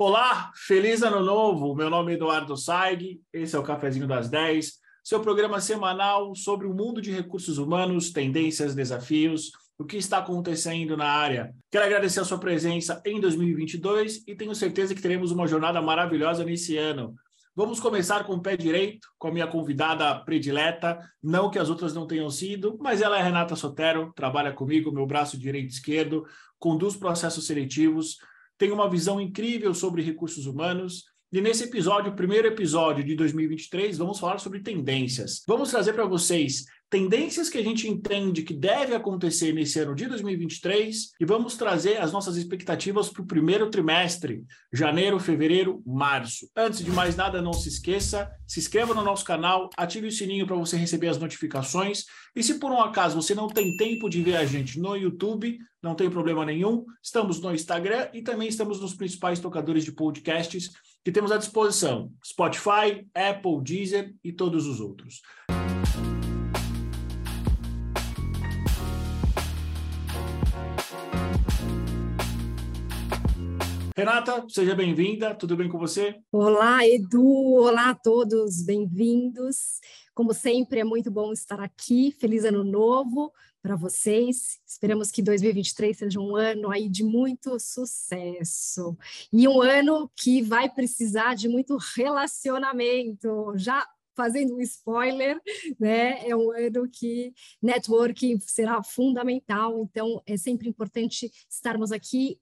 Olá, feliz ano novo! Meu nome é Eduardo Saig, esse é o Cafezinho das 10, seu programa semanal sobre o mundo de recursos humanos, tendências, desafios, o que está acontecendo na área. Quero agradecer a sua presença em 2022 e tenho certeza que teremos uma jornada maravilhosa nesse ano. Vamos começar com o pé direito, com a minha convidada predileta, não que as outras não tenham sido, mas ela é Renata Sotero, trabalha comigo, meu braço direito e esquerdo, conduz processos seletivos, tem uma visão incrível sobre recursos humanos e nesse episódio, o primeiro episódio de 2023, vamos falar sobre tendências. Vamos trazer para vocês tendências que a gente entende que deve acontecer nesse ano de 2023 e vamos trazer as nossas expectativas para o primeiro trimestre, janeiro, fevereiro, março. Antes de mais nada, não se esqueça, se inscreva no nosso canal, ative o sininho para você receber as notificações e se por um acaso você não tem tempo de ver a gente no YouTube, não tem problema nenhum, estamos no Instagram e também estamos nos principais tocadores de podcasts que temos à disposição, Spotify, Apple, Deezer e todos os outros. Renata, seja bem-vinda, tudo bem com você? Olá, Edu, olá a todos, bem-vindos. Como sempre, é muito bom estar aqui, feliz ano novo para vocês. Esperamos que 2023 seja um ano aí de muito sucesso e um ano que vai precisar de muito relacionamento, já fazendo um spoiler, né? É um ano que networking será fundamental, então é sempre importante estarmos aqui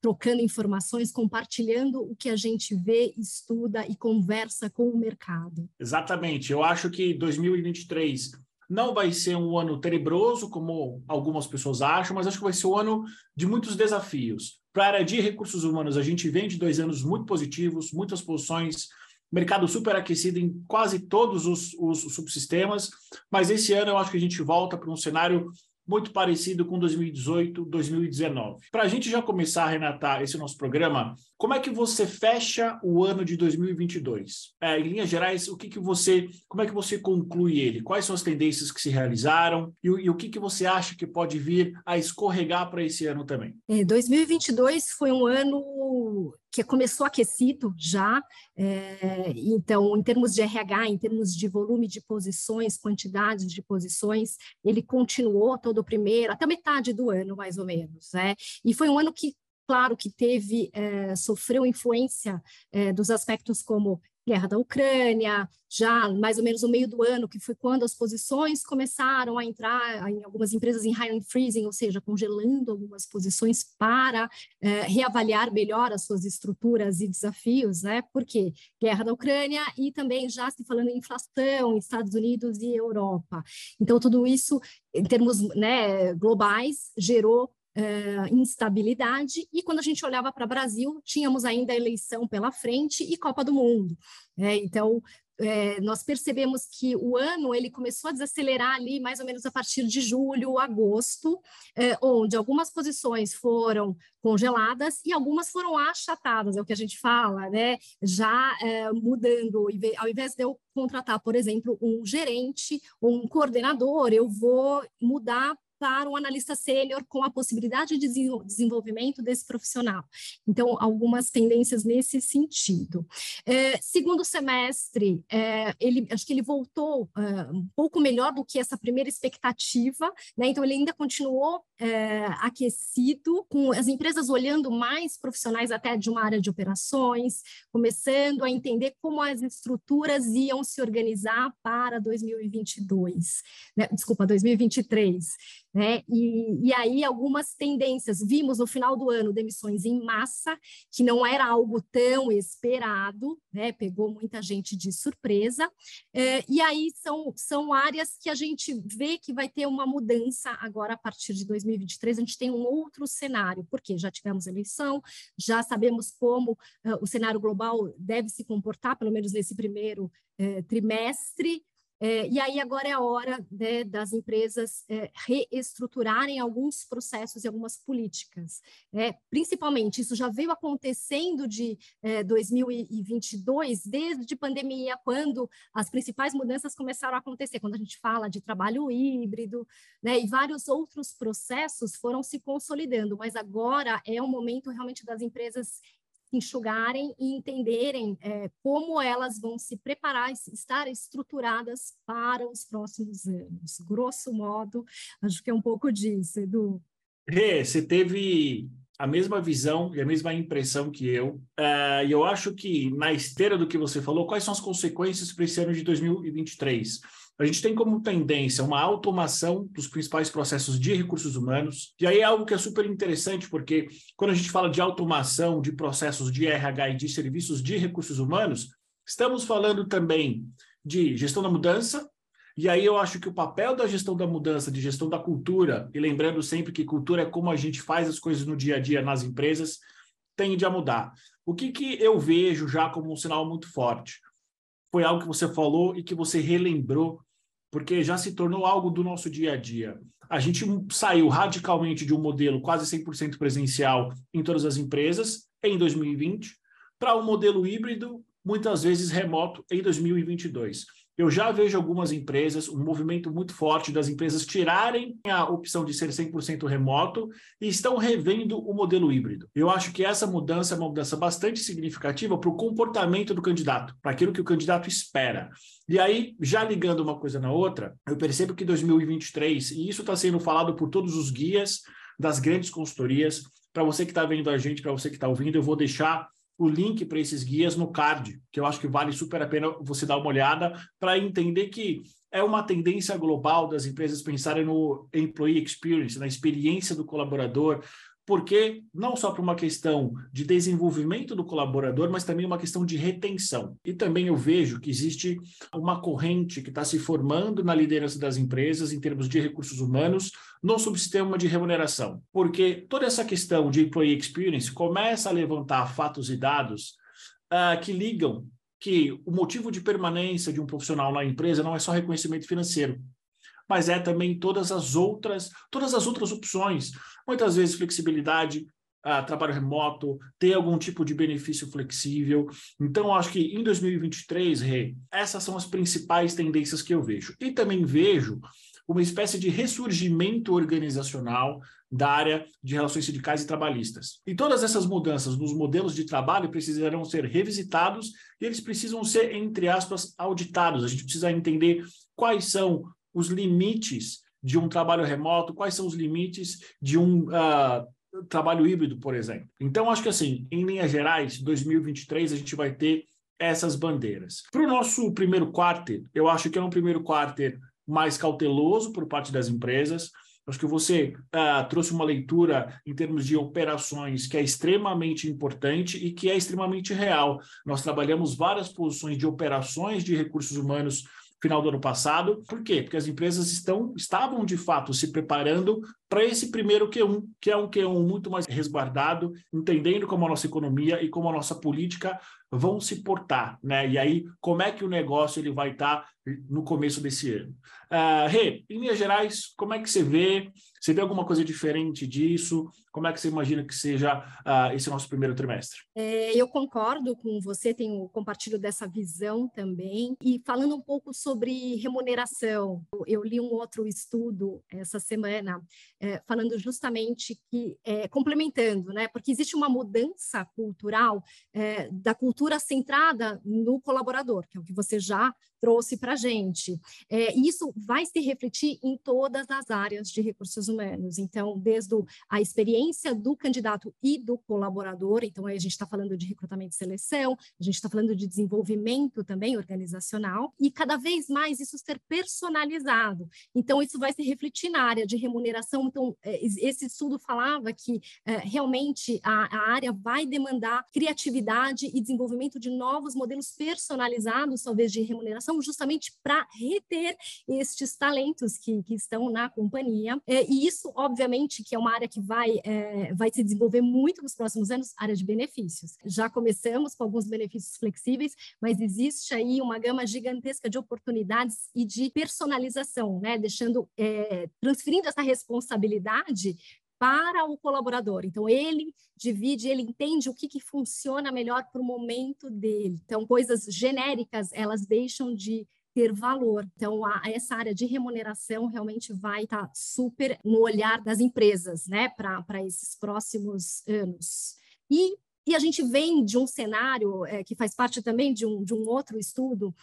trocando informações, compartilhando o que a gente vê, estuda e conversa com o mercado. Exatamente. Eu acho que 2023 não vai ser um ano tenebroso, como algumas pessoas acham, mas acho que vai ser um ano de muitos desafios. Para a área de recursos humanos, a gente vem de 2 anos muito positivos, muitas posições, mercado superaquecido em quase todos os subsistemas, mas esse ano eu acho que a gente volta para um cenário muito parecido com 2018, 2019. Para a gente já começar a Renata esse nosso programa, como é que você fecha o ano de 2022? Em linhas gerais, como é que você conclui ele? Quais são as tendências que se realizaram? E o que você acha que pode vir a escorregar para esse ano também? 2022 foi um ano que começou aquecido já, então, em termos de RH, em termos de volume de posições, quantidade de posições, ele continuou todo o primeiro, até metade do ano, mais ou menos, né? E foi um ano que, claro, que teve, sofreu influência dos aspectos como guerra da Ucrânia, já mais ou menos no meio do ano, que foi quando as posições começaram a entrar em algumas empresas em hiring freezing, ou seja, congelando algumas posições para reavaliar melhor as suas estruturas e desafios, né? Porque guerra da Ucrânia e também já se falando em inflação, Estados Unidos e Europa. Então, tudo isso, em termos, né, globais, gerou instabilidade, e quando a gente olhava para o Brasil, tínhamos ainda a eleição pela frente e Copa do Mundo. Então, nós percebemos que o ano ele começou a desacelerar ali mais ou menos a partir de julho, agosto, onde algumas posições foram congeladas e algumas foram achatadas, é o que a gente fala, né? Já mudando, ao invés de eu contratar, por exemplo, um gerente ou um coordenador, eu vou mudar para um analista sênior com a possibilidade de desenvolvimento desse profissional. Então, algumas tendências nesse sentido. Segundo semestre, acho que ele voltou um pouco melhor do que essa primeira expectativa, né? Então, ele ainda continuou aquecido, com as empresas olhando mais profissionais até de uma área de operações, começando a entender como as estruturas iam se organizar para 2022, né? Desculpa, 2023. Né? E aí algumas tendências, vimos no final do ano demissões em massa, que não era algo tão esperado, né? Pegou muita gente de surpresa, e aí são áreas que a gente vê que vai ter uma mudança agora a partir de 2023, a gente tem um outro cenário, porque já tivemos eleição, já sabemos como o cenário global deve se comportar, pelo menos nesse primeiro trimestre. E aí agora é a hora, né, das empresas reestruturarem alguns processos e algumas políticas, né? Principalmente, isso já veio acontecendo de 2022, desde a pandemia, quando as principais mudanças começaram a acontecer, quando a gente fala de trabalho híbrido, né, e vários outros processos foram se consolidando, mas agora é o momento realmente das empresas enxugarem e entenderem como elas vão se preparar e estar estruturadas para os próximos anos. Grosso modo, acho que é um pouco disso, Edu. Você teve a mesma visão e a mesma impressão que eu. E eu acho que, na esteira do que você falou, quais são as consequências para esse ano de 2023? A gente tem como tendência uma automação dos principais processos de recursos humanos, e aí é algo que é super interessante, porque quando a gente fala de automação de processos de RH e de serviços de recursos humanos, estamos falando também de gestão da mudança, e aí eu acho que o papel da gestão da mudança, de gestão da cultura, e lembrando sempre que cultura é como a gente faz as coisas no dia a dia nas empresas, tende a mudar. O que eu vejo já como um sinal muito forte? Foi algo que você falou e que você relembrou, porque já se tornou algo do nosso dia a dia. A gente saiu radicalmente de um modelo quase 100% presencial em todas as empresas em 2020 para um modelo híbrido, muitas vezes remoto, em 2022. Eu já vejo algumas empresas, um movimento muito forte das empresas tirarem a opção de ser 100% remoto e estão revendo o modelo híbrido. Eu acho que essa mudança é uma mudança bastante significativa para o comportamento do candidato, para aquilo que o candidato espera. E aí, já ligando uma coisa na outra, eu percebo que 2023, e isso está sendo falado por todos os guias das grandes consultorias, para você que está vendo a gente, para você que está ouvindo, eu vou deixar o link para esses guias no card, que eu acho que vale super a pena você dar uma olhada para entender que é uma tendência global das empresas pensarem no employee experience, na experiência do colaborador, porque não só para uma questão de desenvolvimento do colaborador, mas também uma questão de retenção. E também eu vejo que existe uma corrente que está se formando na liderança das empresas em termos de recursos humanos no subsistema de remuneração, porque toda essa questão de employee experience começa a levantar fatos e dados que ligam que o motivo de permanência de um profissional na empresa não é só reconhecimento financeiro, mas é também todas as outras opções. Muitas vezes flexibilidade, trabalho remoto, ter algum tipo de benefício flexível. Então, acho que em 2023, Rê, essas são as principais tendências que eu vejo. E também vejo uma espécie de ressurgimento organizacional da área de relações sindicais e trabalhistas. E todas essas mudanças nos modelos de trabalho precisarão ser revisitados e eles precisam ser, entre aspas, auditados. A gente precisa entender quais são os limites de um trabalho remoto, quais são os limites de um trabalho híbrido, por exemplo. Então, acho que assim, em linhas gerais, 2023 a gente vai ter essas bandeiras. Para o nosso primeiro quarter, eu acho que é um primeiro quarter mais cauteloso por parte das empresas. Acho que você trouxe uma leitura em termos de operações que é extremamente importante e que é extremamente real. Nós trabalhamos várias posições de operações de recursos humanos final do ano passado. Por quê? Porque as empresas estavam, de fato, se preparando para esse primeiro Q1, que é um Q1 muito mais resguardado, entendendo como a nossa economia e como a nossa política vão se portar, né? E aí, como é que o negócio ele vai estar no começo desse ano? Rê, em Minas Gerais, como é que você vê? Você vê alguma coisa diferente disso? Como é que você imagina que seja esse nosso primeiro trimestre? Eu concordo com você, tenho compartilho dessa visão também. E falando um pouco sobre remuneração, eu li um outro estudo essa semana, falando justamente que, complementando, né? Porque existe uma mudança cultural da cultura centrada no colaborador, que é o que você já trouxe para a gente. E isso vai se refletir em todas as áreas de recursos humanos. Então, desde a experiência do candidato e do colaborador, então aí a gente está falando de recrutamento e seleção, a gente está falando de desenvolvimento também organizacional, e cada vez mais isso ser personalizado. Então, isso vai se refletir na área de remuneração. Então, esse estudo falava que realmente a área vai demandar criatividade e desenvolvimento de novos modelos personalizados, talvez de remuneração, justamente para reter estes talentos que estão na companhia. E isso, obviamente, que é uma área que vai se desenvolver muito nos próximos anos, área de benefícios. Já começamos com alguns benefícios flexíveis, mas existe aí uma gama gigantesca de oportunidades e de personalização, né? Transferindo essa responsabilidade para o colaborador. Então, ele divide, ele entende o que funciona melhor para o momento dele. Então, coisas genéricas, elas deixam de ter valor. Então, essa área de remuneração realmente vai estar super no olhar das empresas, né, para esses próximos anos. E E a gente vem de um cenário que faz parte também de um outro estudo,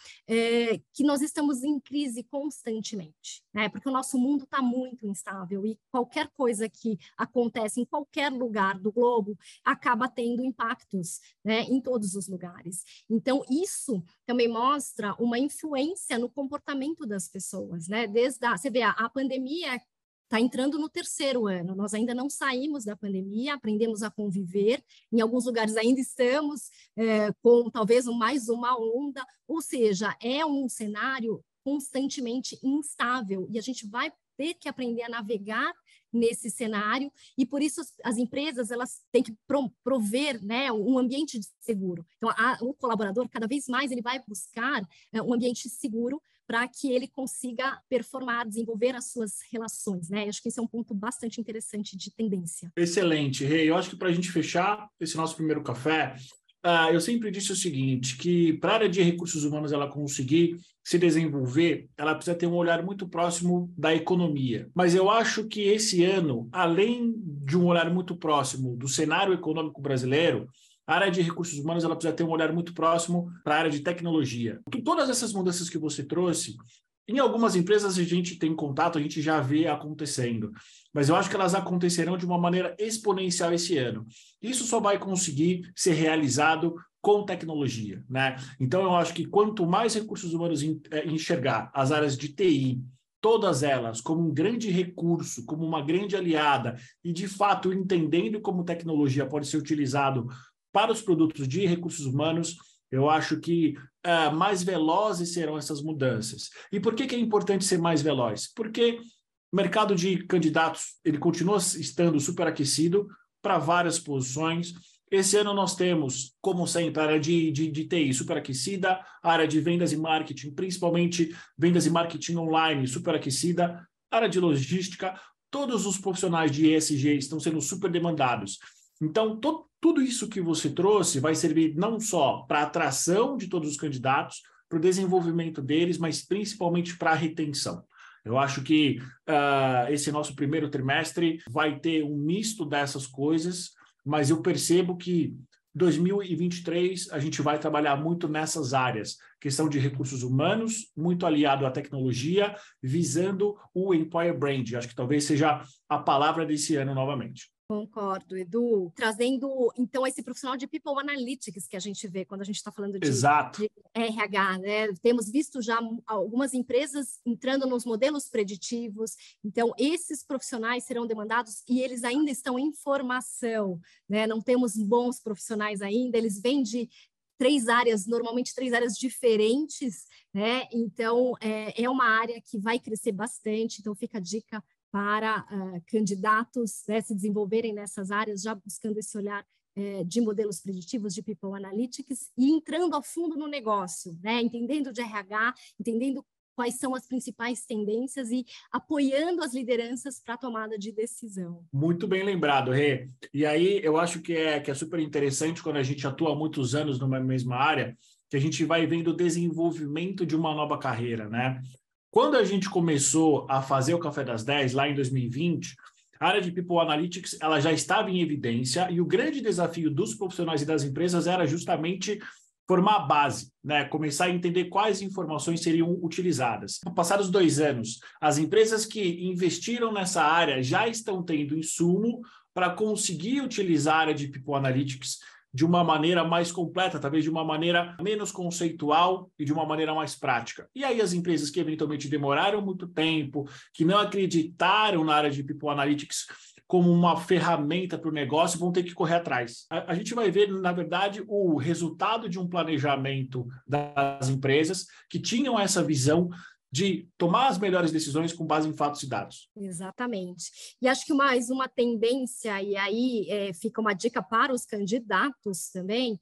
que nós estamos em crise constantemente, né? Porque o nosso mundo está muito instável e qualquer coisa que acontece em qualquer lugar do globo acaba tendo impactos, né, em todos os lugares. Então, isso também mostra uma influência no comportamento das pessoas, né? Você vê, a pandemia está entrando no terceiro ano, nós ainda não saímos da pandemia, aprendemos a conviver, em alguns lugares ainda estamos com talvez mais uma onda, ou seja, é um cenário constantemente instável e a gente vai ter que aprender a navegar nesse cenário e por isso as empresas elas têm que prover, né, um ambiente seguro. Então, o colaborador cada vez mais ele vai buscar um ambiente seguro para que ele consiga performar, desenvolver as suas relações, né? Eu acho que esse é um ponto bastante interessante de tendência. Excelente, Rei. Eu acho que para a gente fechar esse nosso primeiro café, eu sempre disse o seguinte, que para a área de recursos humanos ela conseguir se desenvolver, ela precisa ter um olhar muito próximo da economia. Mas eu acho que esse ano, além de um olhar muito próximo do cenário econômico brasileiro, a área de recursos humanos ela precisa ter um olhar muito próximo para a área de tecnologia. Todas essas mudanças que você trouxe, em algumas empresas a gente tem contato, a gente já vê acontecendo, mas eu acho que elas acontecerão de uma maneira exponencial esse ano. Isso só vai conseguir ser realizado com tecnologia, né? Então eu acho que quanto mais recursos humanos enxergar as áreas de TI, todas elas como um grande recurso, como uma grande aliada, e de fato entendendo como tecnologia pode ser utilizado para os produtos de recursos humanos, eu acho que mais velozes serão essas mudanças. E por que é importante ser mais veloz? Porque o mercado de candidatos ele continua estando superaquecido para várias posições. Esse ano nós temos, como sempre, a área de TI superaquecida, a área de vendas e marketing, principalmente vendas e marketing online superaquecida, a área de logística, todos os profissionais de ESG estão sendo super demandados. Então, tudo isso que você trouxe vai servir não só para a atração de todos os candidatos, para o desenvolvimento deles, mas principalmente para a retenção. Eu acho que esse nosso primeiro trimestre vai ter um misto dessas coisas, mas eu percebo que 2023 a gente vai trabalhar muito nessas áreas, questão de recursos humanos, muito aliado à tecnologia, visando o employer brand. Acho que talvez seja a palavra desse ano novamente. Concordo, Edu, trazendo então esse profissional de People Analytics que a gente vê quando a gente está falando de RH, né? Temos visto já algumas empresas entrando nos modelos preditivos, então esses profissionais serão demandados e eles ainda estão em formação, né? Não temos bons profissionais ainda, eles vêm de três áreas, normalmente três áreas diferentes, né? Então é uma área que vai crescer bastante, então fica a dica para candidatos, né, se desenvolverem nessas áreas, já buscando esse olhar de modelos preditivos, de People Analytics, e entrando a fundo no negócio, né, entendendo de RH, entendendo quais são as principais tendências e apoiando as lideranças para a tomada de decisão. Muito bem lembrado, Rê. E aí eu acho que é super interessante quando a gente atua há muitos anos numa mesma área, que a gente vai vendo o desenvolvimento de uma nova carreira, né? Quando a gente começou a fazer o Café das 10, lá em 2020, a área de People Analytics ela já estava em evidência e o grande desafio dos profissionais e das empresas era justamente formar a base, né? Começar a entender quais informações seriam utilizadas. Passados 2 anos, as empresas que investiram nessa área já estão tendo insumo para conseguir utilizar a área de People Analytics de uma maneira mais completa, talvez de uma maneira menos conceitual e de uma maneira mais prática. E aí as empresas que eventualmente demoraram muito tempo, que não acreditaram na área de People Analytics como uma ferramenta para o negócio, vão ter que correr atrás. A gente vai ver, na verdade, o resultado de um planejamento das empresas que tinham essa visão de tomar as melhores decisões com base em fatos e dados. Exatamente. E acho que mais uma tendência, e aí fica uma dica para os candidatos também,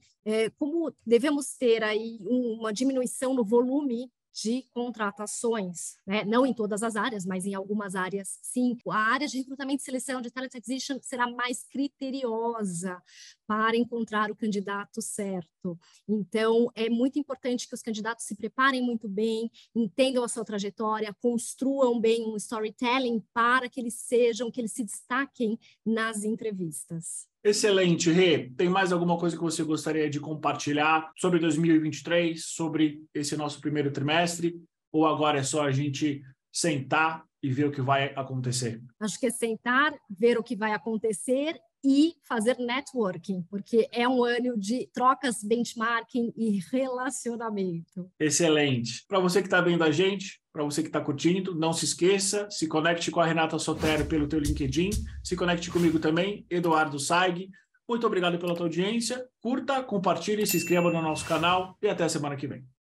como devemos ter aí uma diminuição no volume de contratações, né? Não em todas as áreas, mas em algumas áreas sim. A área de recrutamento e seleção de talent acquisition será mais criteriosa para encontrar o candidato certo. Então, é muito importante que os candidatos se preparem muito bem, entendam a sua trajetória, construam bem um storytelling para que eles se destaquem nas entrevistas. Excelente, Rê. Tem mais alguma coisa que você gostaria de compartilhar sobre 2023, sobre esse nosso primeiro trimestre? Ou agora é só a gente sentar e ver o que vai acontecer? Acho que é sentar, ver o que vai acontecer e fazer networking, porque é um ano de trocas, benchmarking e relacionamento. Excelente. Para você que está vendo a gente, para você que está curtindo, não se esqueça, se conecte com a Renata Sotero pelo teu LinkedIn, se conecte comigo também, Eduardo Saig. Muito obrigado pela tua audiência, curta, compartilhe, se inscreva no nosso canal e até a semana que vem.